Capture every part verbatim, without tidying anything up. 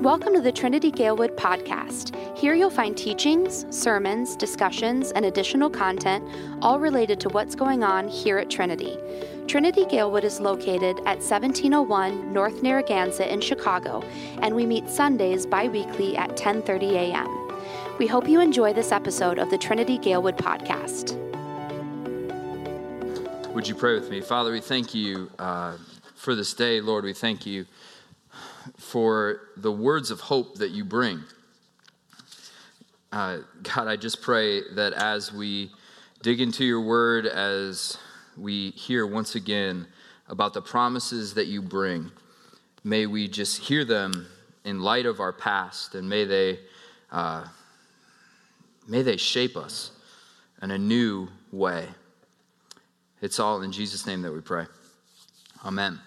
Welcome to the Trinity Galewood podcast. Here you'll find teachings, sermons, discussions, and additional content, all related to what's going on here at Trinity. Trinity Galewood is located at seventeen oh one North Narragansett in Chicago, and we meet Sundays bi-weekly at ten thirty a.m. We hope you enjoy this episode of the Trinity Galewood podcast. Would you pray with me? Father, we thank you uh, for this day. Lord, we thank you for the words of hope that you bring. Uh, God, I just pray that as we dig into your word, as we hear once again about the promises that you bring, may we just hear them in light of our past, and may they uh, may they shape us in a new way. It's all in Jesus' name that we pray. Amen.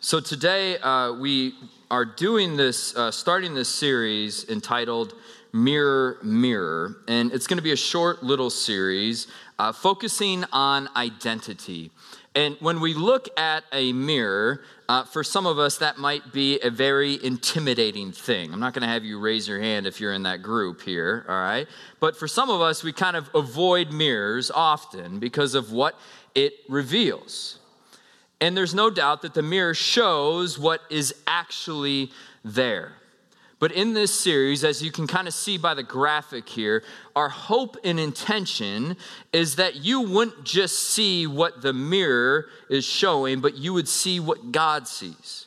So today uh, we are doing this, uh, starting this series entitled Mirror, Mirror, and it's going to be a short little series uh, focusing on identity. And when we look at a mirror, uh, for some of us that might be a very intimidating thing. I'm not going to have you raise your hand if you're in that group here, all right? But for some of us, we kind of avoid mirrors often because of what it reveals. And there's no doubt that the mirror shows what is actually there. But in this series, as you can kind of see by the graphic here, our hope and intention is that you wouldn't just see what the mirror is showing, but you would see what God sees.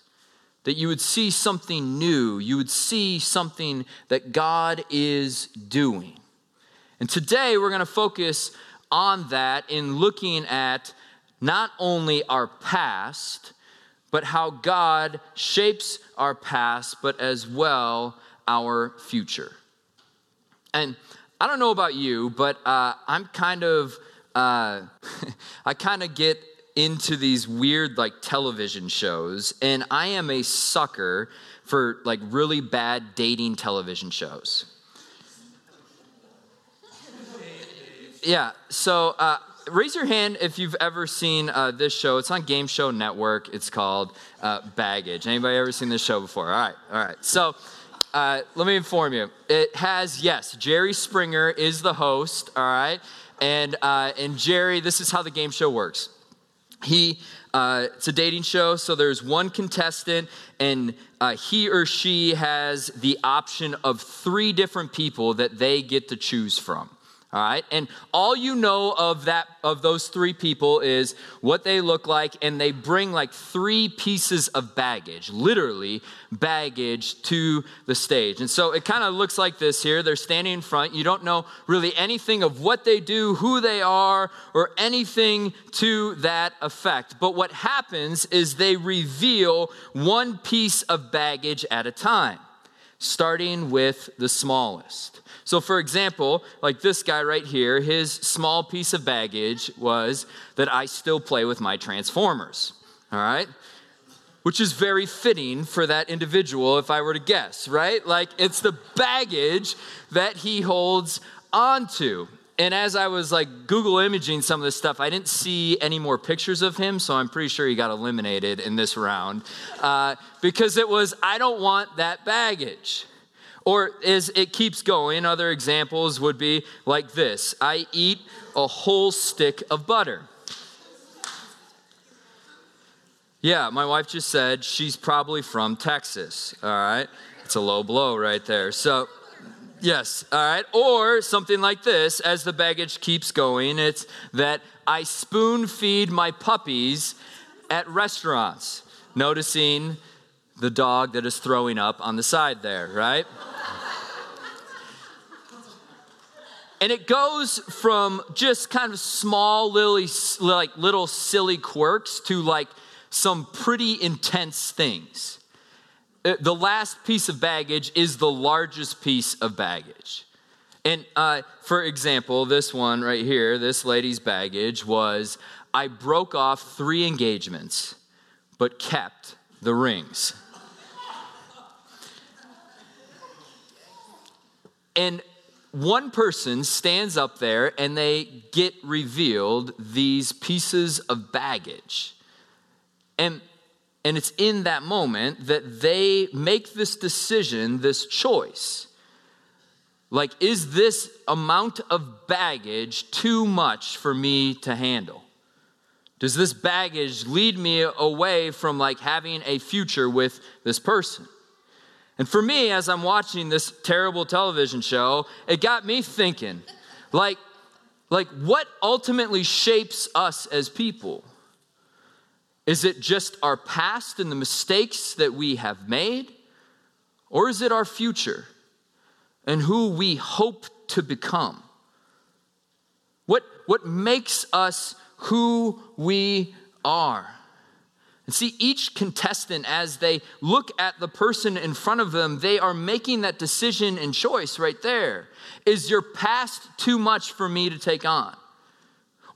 That you would see something new. You would see something that God is doing. And today we're going to focus on that in looking at not only our past, but how God shapes our past, but as well our future. And I don't know about you, but uh, I'm kind of, uh, I kind of get into these weird like television shows, and I am a sucker for like really bad dating television shows. Yeah, so... Uh, Raise your hand if you've ever seen uh, this show. It's on Game Show Network. It's called uh, Baggage. Anybody ever seen this show before? All right, all right. So uh, let me inform you. It has, yes, Jerry Springer is the host, all right? And, uh, and Jerry, this is how the game show works. He, uh, it's a dating show, so there's one contestant, and uh, he or she has the option of three different people that they get to choose from. All right, and all you know of that of those three people is what they look like, and they bring like three pieces of baggage, literally baggage, to the stage. And so it kind of looks like this here. They're standing in front. You don't know really anything of what they do, who they are, or anything to that effect. But what happens is they reveal one piece of baggage at a time, starting with the smallest. So for example, like this guy right here, his small piece of baggage was that I still play with my Transformers, all right? Which is very fitting for that individual if I were to guess, right? Like it's the baggage that he holds onto. And as I was like Google imaging some of this stuff, I didn't see any more pictures of him, so I'm pretty sure he got eliminated in this round uh, because it was, I don't want that baggage. Or as it keeps going, other examples would be like this. I eat a whole stick of butter. Yeah, my wife just said she's probably from Texas, all right? It's a low blow right there, so... Yes, all right, or something like this, as the baggage keeps going, it's that I spoon feed my puppies at restaurants, noticing the dog that is throwing up on the side there, right? And it goes from just kind of small, little, like little silly quirks to like some pretty intense things. The last piece of baggage is the largest piece of baggage. And uh, for example, this one right here, this lady's baggage was, I broke off three engagements, but kept the rings. And one person stands up there and they get revealed these pieces of baggage. And And it's in that moment that they make this decision, this choice. Like, is this amount of baggage too much for me to handle? Does this baggage lead me away from like having a future with this person? And for me, as I'm watching this terrible television show, it got me thinking, like, like what ultimately shapes us as people? Is it just our past and the mistakes that we have made? Or is it our future and who we hope to become? What, what makes us who we are? And see, each contestant, as they look at the person in front of them, they are making that decision and choice right there. Is your past too much for me to take on?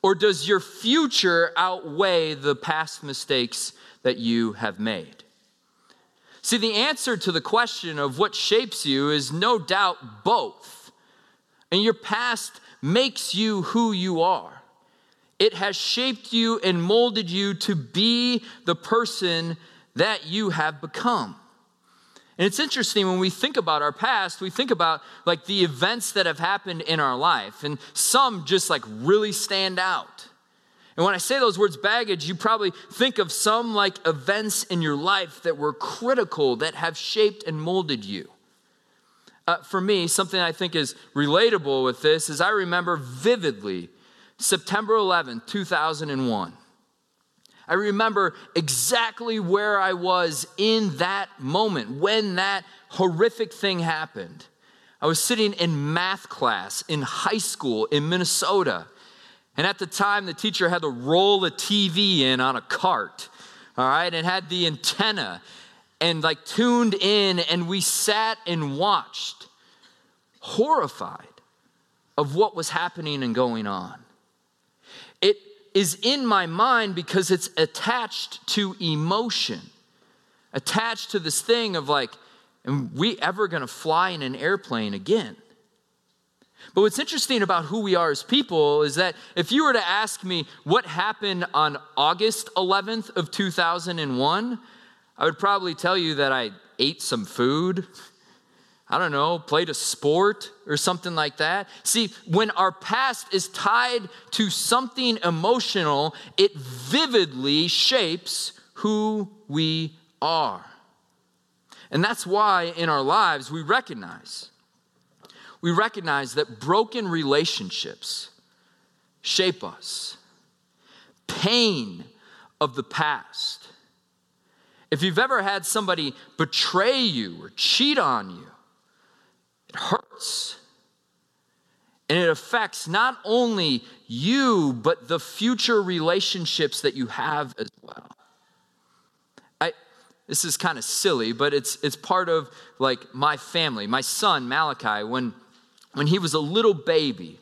Or does your future outweigh the past mistakes that you have made? See, the answer to the question of what shapes you is no doubt both. And your past makes you who you are. It has shaped you and molded you to be the person that you have become. And it's interesting when we think about our past, we think about like the events that have happened in our life, and some just like really stand out. And when I say those words baggage, you probably think of some like events in your life that were critical, that have shaped and molded you. Uh, for me, something I think is relatable with this is I remember vividly September eleventh, two thousand one. I remember exactly where I was in that moment when that horrific thing happened. I was sitting in math class in high school in Minnesota. And at the time, the teacher had to roll a T V in on a cart, all right? And had the antenna and like tuned in, and we sat and watched, horrified of what was happening and going on. It is in my mind because it's attached to emotion, attached to this thing of like, am we ever going to fly in an airplane again? But what's interesting about who we are as people is that if you were to ask me what happened on August eleventh of two thousand one, I would probably tell you that I ate some food, I don't know, played a sport or something like that. See, when our past is tied to something emotional, it vividly shapes who we are. And that's why in our lives we recognize, we recognize that broken relationships shape us. Pain of the past. If you've ever had somebody betray you or cheat on you, hurts, and it affects not only you but the future relationships that you have as well. I this is kind of silly, but it's it's part of like my family. My son Malachi, when when he was a little baby,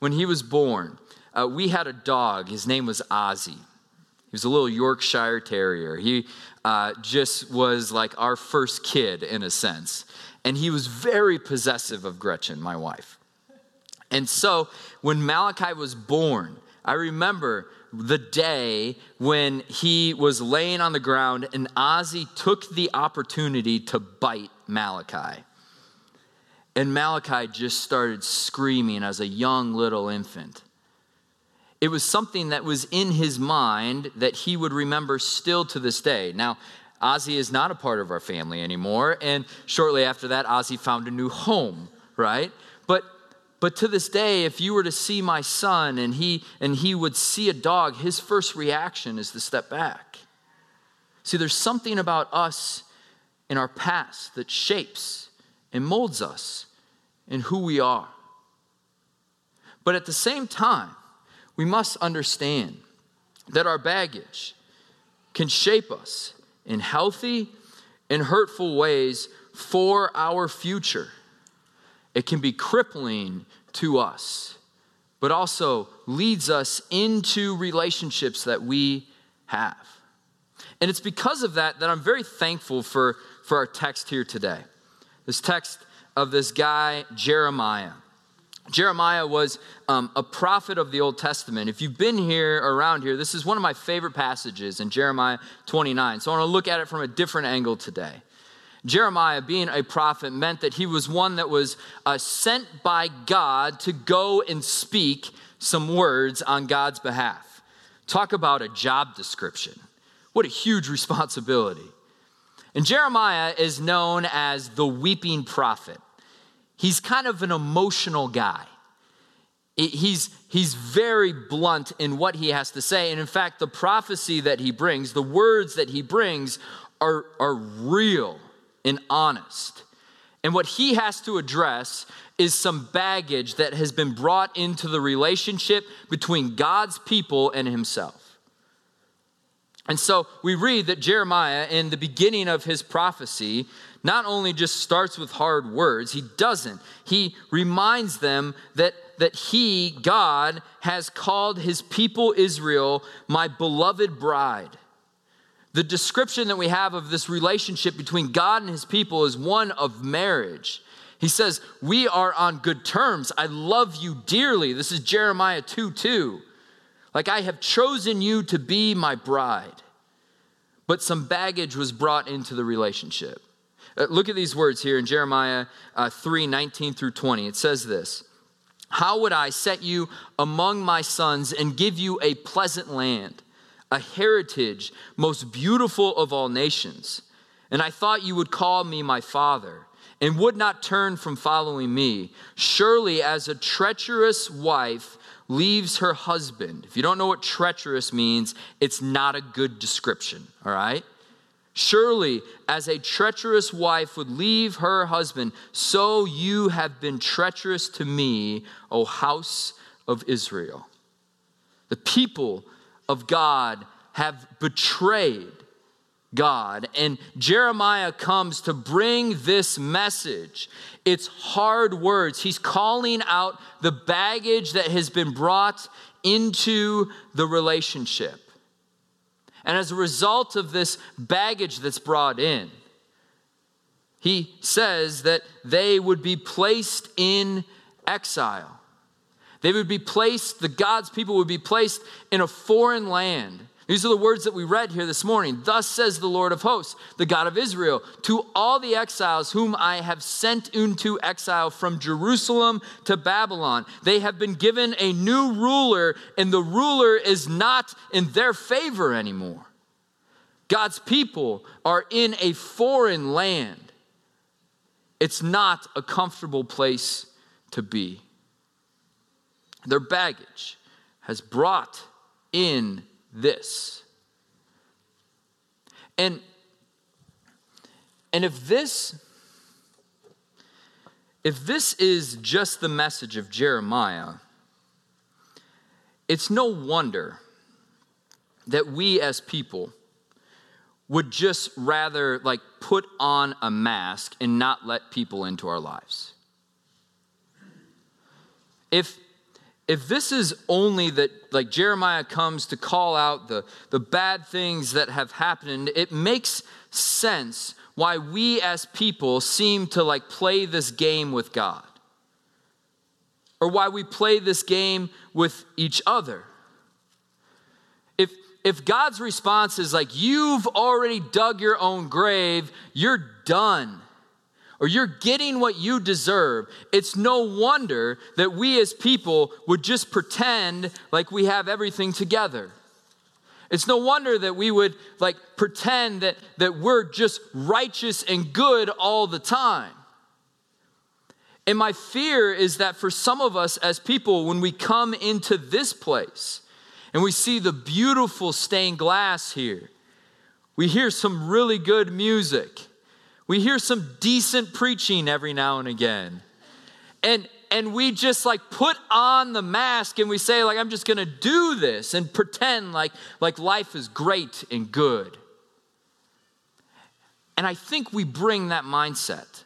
when he was born, uh, we had a dog. His name was Ozzie. He was a little Yorkshire Terrier. He uh, just was like our first kid in a sense. And he was very possessive of Gretchen, my wife. And so when Malachi was born, I remember the day when he was laying on the ground and Ozzie took the opportunity to bite Malachi. And Malachi just started screaming as a young little infant. It was something that was in his mind that he would remember still to this day. Now, Ozzie is not a part of our family anymore, and shortly after that, Ozzie found a new home, right? But but to this day, if you were to see my son and he and he would see a dog, his first reaction is to step back. See, there's something about us in our past that shapes and molds us in who we are. But at the same time, we must understand that our baggage can shape us in healthy and hurtful ways for our future. It can be crippling to us, but also leads us into relationships that we have. And it's because of that that I'm very thankful for, for our text here today. This text of this guy, Jeremiah. Jeremiah was um, a prophet of the Old Testament. If you've been here, around here, this is one of my favorite passages in Jeremiah twenty-nine. So I want to look at it from a different angle today. Jeremiah, being a prophet, meant that he was one that was uh, sent by God to go and speak some words on God's behalf. Talk about a job description. What a huge responsibility. And Jeremiah is known as the weeping prophet. He's kind of an emotional guy. He's, he's very blunt in what he has to say. And in fact, the prophecy that he brings, the words that he brings are, are real and honest. And what he has to address is some baggage that has been brought into the relationship between God's people and himself. And so we read that Jeremiah, in the beginning of his prophecy, not only just starts with hard words, he doesn't. He reminds them that, that he, God, has called his people Israel my beloved bride. The description that we have of this relationship between God and his people is one of marriage. He says, we are on good terms. I love you dearly. This is Jeremiah two two. Like, I have chosen you to be my bride. But some baggage was brought into the relationship. Look at these words here in Jeremiah uh, three nineteen through twenty. It says this: how would I set you among my sons and give you a pleasant land, a heritage most beautiful of all nations? And I thought you would call me my father and would not turn from following me. Surely as a treacherous wife leaves her husband. If you don't know what treacherous means, it's not a good description, all right? Surely, as a treacherous wife would leave her husband, so you have been treacherous to me, O house of Israel. The people of God have betrayed God, and Jeremiah comes to bring this message. It's hard words. He's calling out the baggage that has been brought into the relationship. And as a result of this baggage that's brought in, he says that they would be placed in exile. They would be placed, the God's people would be placed in a foreign land. These are the words that we read here this morning. Thus says the Lord of hosts, the God of Israel, to all the exiles whom I have sent into exile from Jerusalem to Babylon. They have been given a new ruler, and the ruler is not in their favor anymore. God's people are in a foreign land. It's not a comfortable place to be. Their baggage has brought in this. And, and if this, if this is just the message of Jeremiah, it's no wonder that we as people would just rather like put on a mask and not let people into our lives. If If this is only that, like Jeremiah comes to call out the, the bad things that have happened, it makes sense why we as people seem to like play this game with God, or why we play this game with each other. If, if God's response is like, you've already dug your own grave, you're done, or you're getting what you deserve, it's no wonder that we as people would just pretend like we have everything together. It's no wonder that we would like pretend that, that we're just righteous and good all the time. And my fear is that for some of us as people, when we come into this place and we see the beautiful stained glass here, we hear some really good music. We hear some decent preaching every now and again. And and we just like put on the mask and we say like, I'm just going to do this and pretend like, like life is great and good. And I think we bring that mindset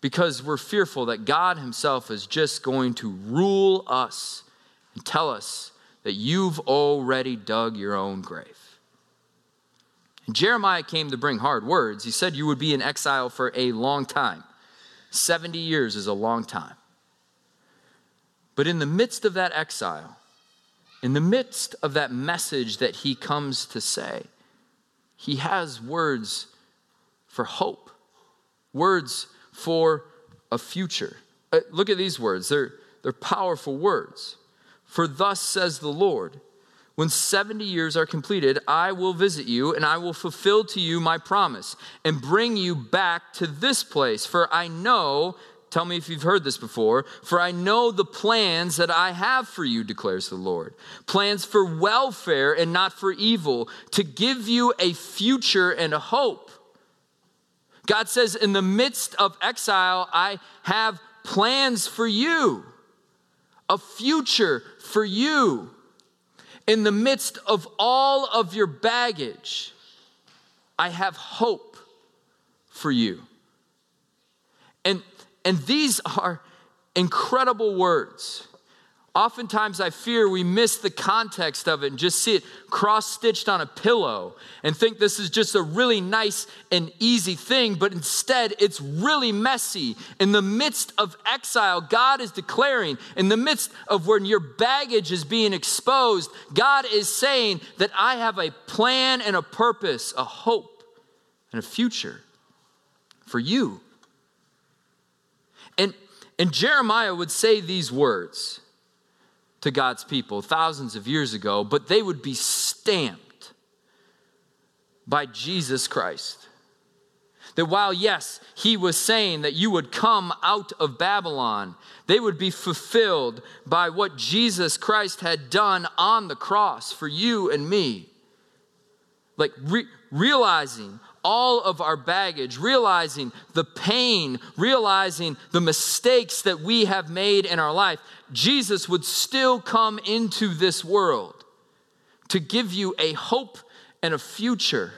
because we're fearful that God himself is just going to rule us and tell us that you've already dug your own grave. Jeremiah came to bring hard words. He said you would be in exile for a long time. seventy years is a long time. But in the midst of that exile, in the midst of that message that he comes to say, he has words for hope, words for a future. Look at these words. They're, they're powerful words. For thus says the Lord, when seventy years are completed, I will visit you and I will fulfill to you my promise and bring you back to this place. For I know, tell me if you've heard this before, for I know the plans that I have for you, declares the Lord. Plans for welfare and not for evil, to give you a future and a hope. God says, in the midst of exile, I have plans for you, a future for you. In the midst of all of your baggage, I have hope for you. And, and these are incredible words. Oftentimes I fear we miss the context of it and just see it cross-stitched on a pillow and think this is just a really nice and easy thing, but instead it's really messy. In the midst of exile, God is declaring, in the midst of when your baggage is being exposed, God is saying that I have a plan and a purpose, a hope and a future for you. And, and Jeremiah would say these words to God's people thousands of years ago, but they would be stamped by Jesus Christ. That while, yes, he was saying that you would come out of Babylon, they would be fulfilled by what Jesus Christ had done on the cross for you and me. Like re- realizing all of our baggage, realizing the pain, realizing the mistakes that we have made in our life, Jesus would still come into this world to give you a hope and a future,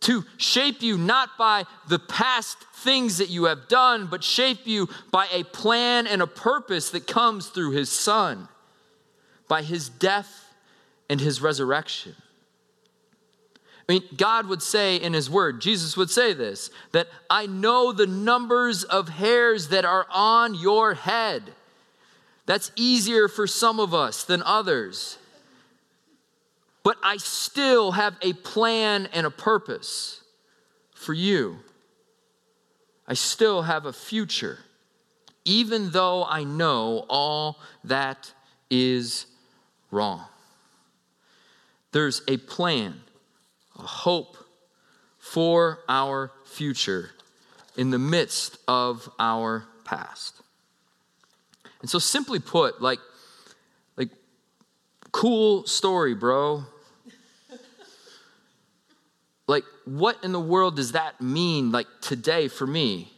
to shape you not by the past things that you have done, but shape you by a plan and a purpose that comes through his Son, by his death and his resurrection. I mean, God would say in his word, Jesus would say this, that I know the numbers of hairs that are on your head. That's easier for some of us than others. But I still have a plan and a purpose for you. I still have a future, even though I know all that is wrong. There's a plan, a hope for our future in the midst of our past. And so simply put, like, like, cool story, bro. Like, what in the world does that mean, like, today for me?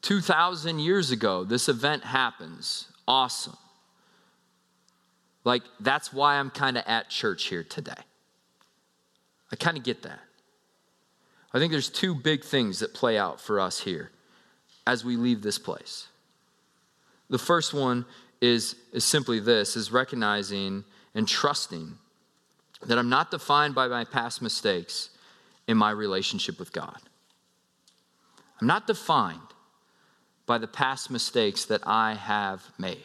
two thousand years ago, this event happens. Awesome. Like, that's why I'm kind of at church here today. I kind of get that. I think there's two big things that play out for us here as we leave this place. The first one is, is simply this, is recognizing and trusting that I'm not defined by my past mistakes in my relationship with God. I'm not defined by the past mistakes that I have made.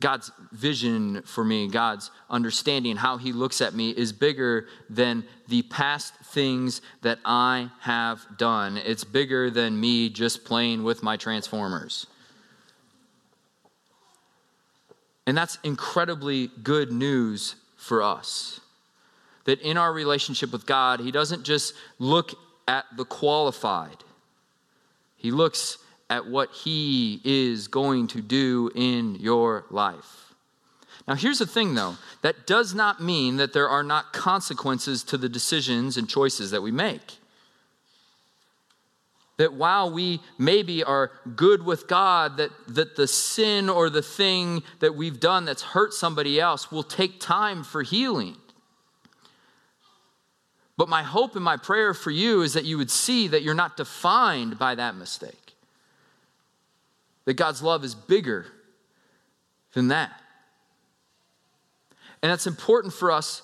God's vision for me, God's understanding, how he looks at me is bigger than the past things that I have done. It's bigger than me just playing with my Transformers. And that's incredibly good news for us. That in our relationship with God, he doesn't just look at the qualified. He looks at what he is going to do in your life. Now here's the thing though, that does not mean that there are not consequences to the decisions and choices that we make. That while we maybe are good with God, that, that the sin or the thing that we've done that's hurt somebody else will take time for healing. But my hope and my prayer for you is that you would see that you're not defined by that mistake. That God's love is bigger than that. And that's important for us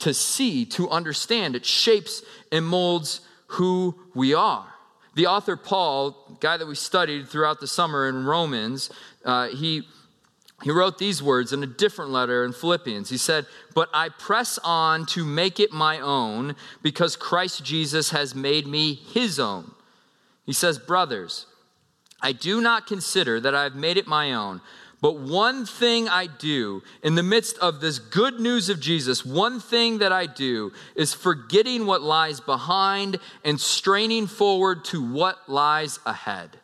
to see, to understand. It shapes and molds who we are. The author Paul, guy that we studied throughout the summer in Romans, uh, he he wrote these words in a different letter in Philippians. He said, "But I press on to make it my own because Christ Jesus has made me his own." He says, "Brothers, I do not consider that I've made it my own, but one thing I do in the midst of this good news of Jesus, one thing that I do is forgetting what lies behind and straining forward to what lies ahead."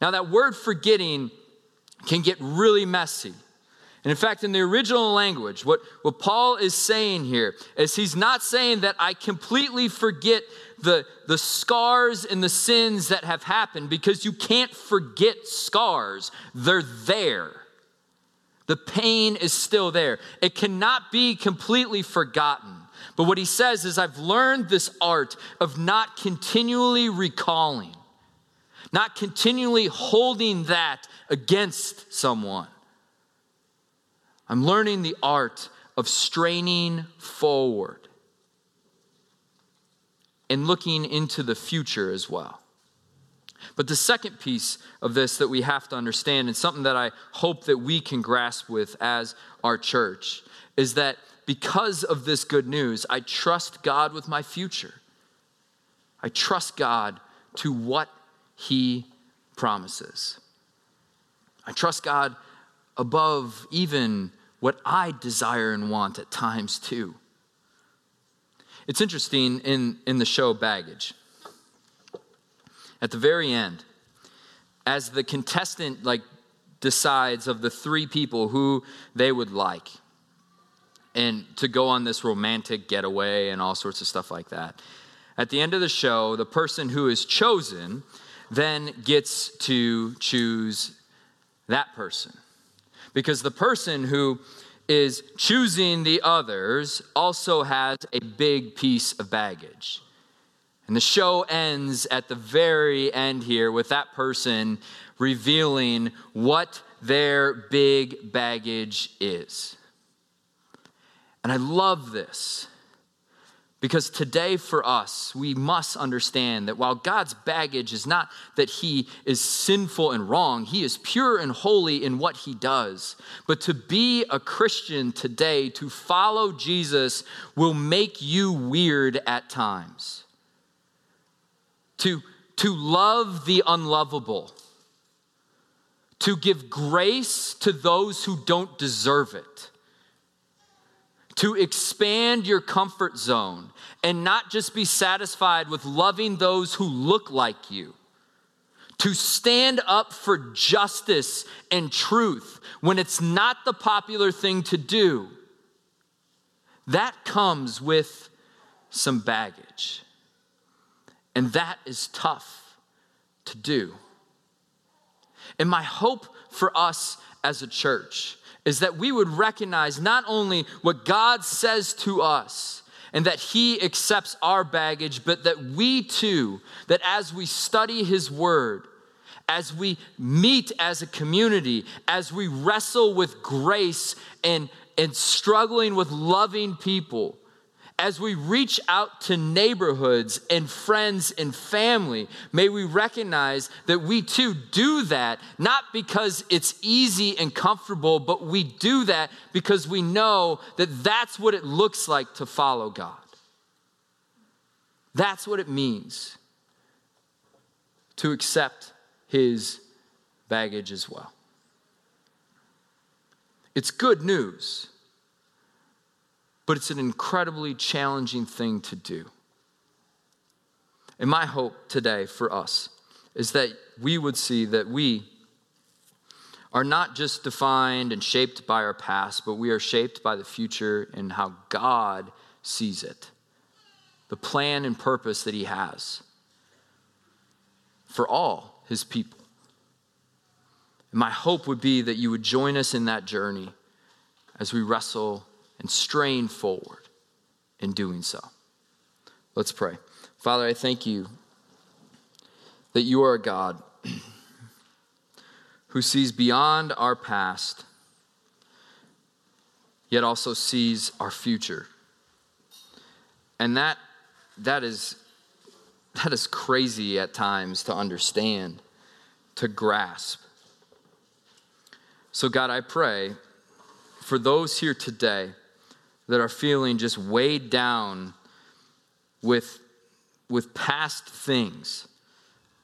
Now that word forgetting can get really messy. And in fact, in the original language, what, what Paul is saying here is he's not saying that I completely forget the, the scars and the sins that have happened, because you can't forget scars. They're there. The pain is still there. It cannot be completely forgotten. But what he says is, I've learned this art of not continually recalling, not continually holding that against someone. I'm learning the art of straining forward and looking into the future as well. But the second piece of this that we have to understand, and something that I hope that we can grasp with as our church, is that because of this good news, I trust God with my future. I trust God to what he promises. I trust God above even what I desire and want at times too. It's interesting in, in the show Baggage. At the very end, as the contestant like decides of the three people who they would like and to go on this romantic getaway and all sorts of stuff like that, at the end of the show, the person who is chosen then gets to choose that person. Because the person who is choosing the others also has a big piece of baggage. And the show ends at the very end here with that person revealing what their big baggage is. And I love this, because today for us, we must understand that while God's baggage is not that he is sinful and wrong, he is pure and holy in what he does. But to be a Christian today, to follow Jesus, will make you weird at times. To, to love the unlovable. To give grace to those who don't deserve it. To expand your comfort zone and not just be satisfied with loving those who look like you. To stand up for justice and truth when it's not the popular thing to do. That comes with some baggage. And that is tough to do. And my hope for us as a church is that we would recognize not only what God says to us and that he accepts our baggage, but that we too, that as we study his word, as we meet as a community, as we wrestle with grace and, and struggling with loving people, as we reach out to neighborhoods and friends and family, may we recognize that we too do that, not because it's easy and comfortable, but we do that because we know that that's what it looks like to follow God. That's what it means to accept his baggage as well. It's good news. But it's an incredibly challenging thing to do. And my hope today for us is that we would see that we are not just defined and shaped by our past, but we are shaped by the future and how God sees it, the plan and purpose that he has for all his people. And my hope would be that you would join us in that journey as we wrestle and strain forward in doing so. Let's pray. Father, I thank you that you are a God who sees beyond our past, yet also sees our future. And that that is That is crazy at times to understand, to grasp. So God, I pray for those here today that are feeling just weighed down with, with past things.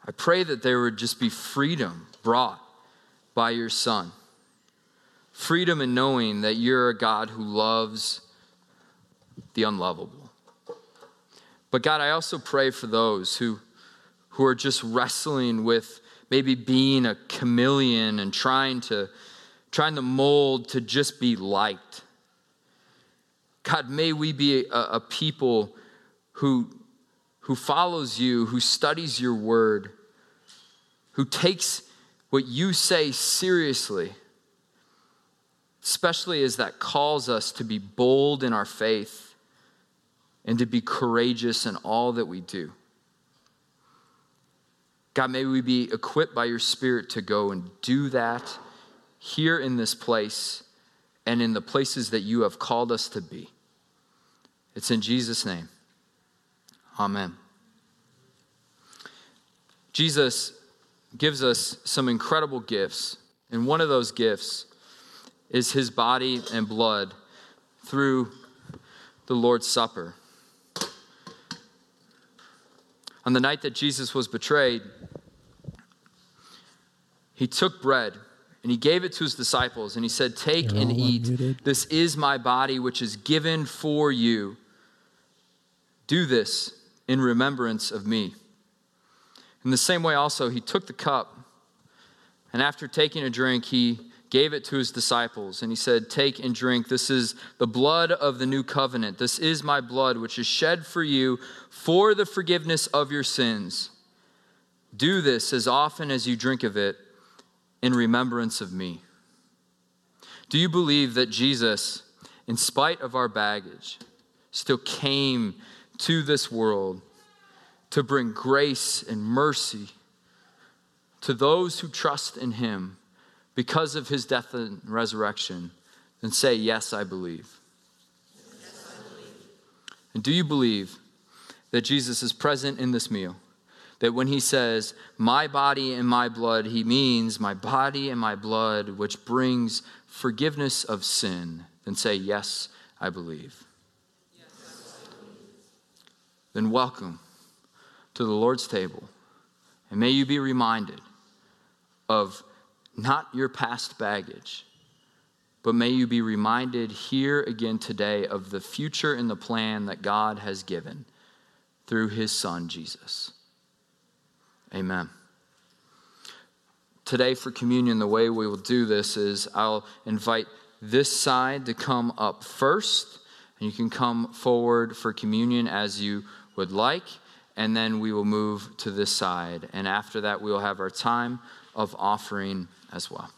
I pray that there would just be freedom brought by your Son. Freedom in knowing that you're a God who loves the unlovable. But God, I also pray for those who, who are just wrestling with maybe being a chameleon and trying to, trying to mold to just be liked. God, may we be a, a people who, who follows you, who studies your word, who takes what you say seriously, especially as that calls us to be bold in our faith and to be courageous in all that we do. God, may we be equipped by your Spirit to go and do that here in this place and in the places that you have called us to be. It's in Jesus' name. Amen. Jesus gives us some incredible gifts, and one of those gifts is his body and blood through the Lord's Supper. On the night that Jesus was betrayed, he took bread and he gave it to his disciples and he said, "Take and eat. This is my body, which is given for you. Do this in remembrance of me." In the same way also, he took the cup, and after taking a drink, he gave it to his disciples, and he said, "Take and drink. This is the blood of the new covenant. This is my blood, which is shed for you for the forgiveness of your sins. Do this as often as you drink of it in remembrance of me." Do you believe that Jesus, in spite of our baggage, still came to this world to bring grace and mercy to those who trust in him because of his death and resurrection? And say, "Yes, I believe." Yes, I believe. And do you believe that Jesus is present in this meal? That when he says, "My body and my blood," he means my body and my blood, which brings forgiveness of sin? And say, "Yes, I believe." Yes, I believe. Then welcome to the Lord's table. And may you be reminded of not your past baggage, but may you be reminded here again today of the future and the plan that God has given through his Son, Jesus. Amen. Today for communion, the way we will do this is I'll invite this side to come up first, and you can come forward for communion as you would like. And then we will move to this side. And after that, we will have our time of offering as well.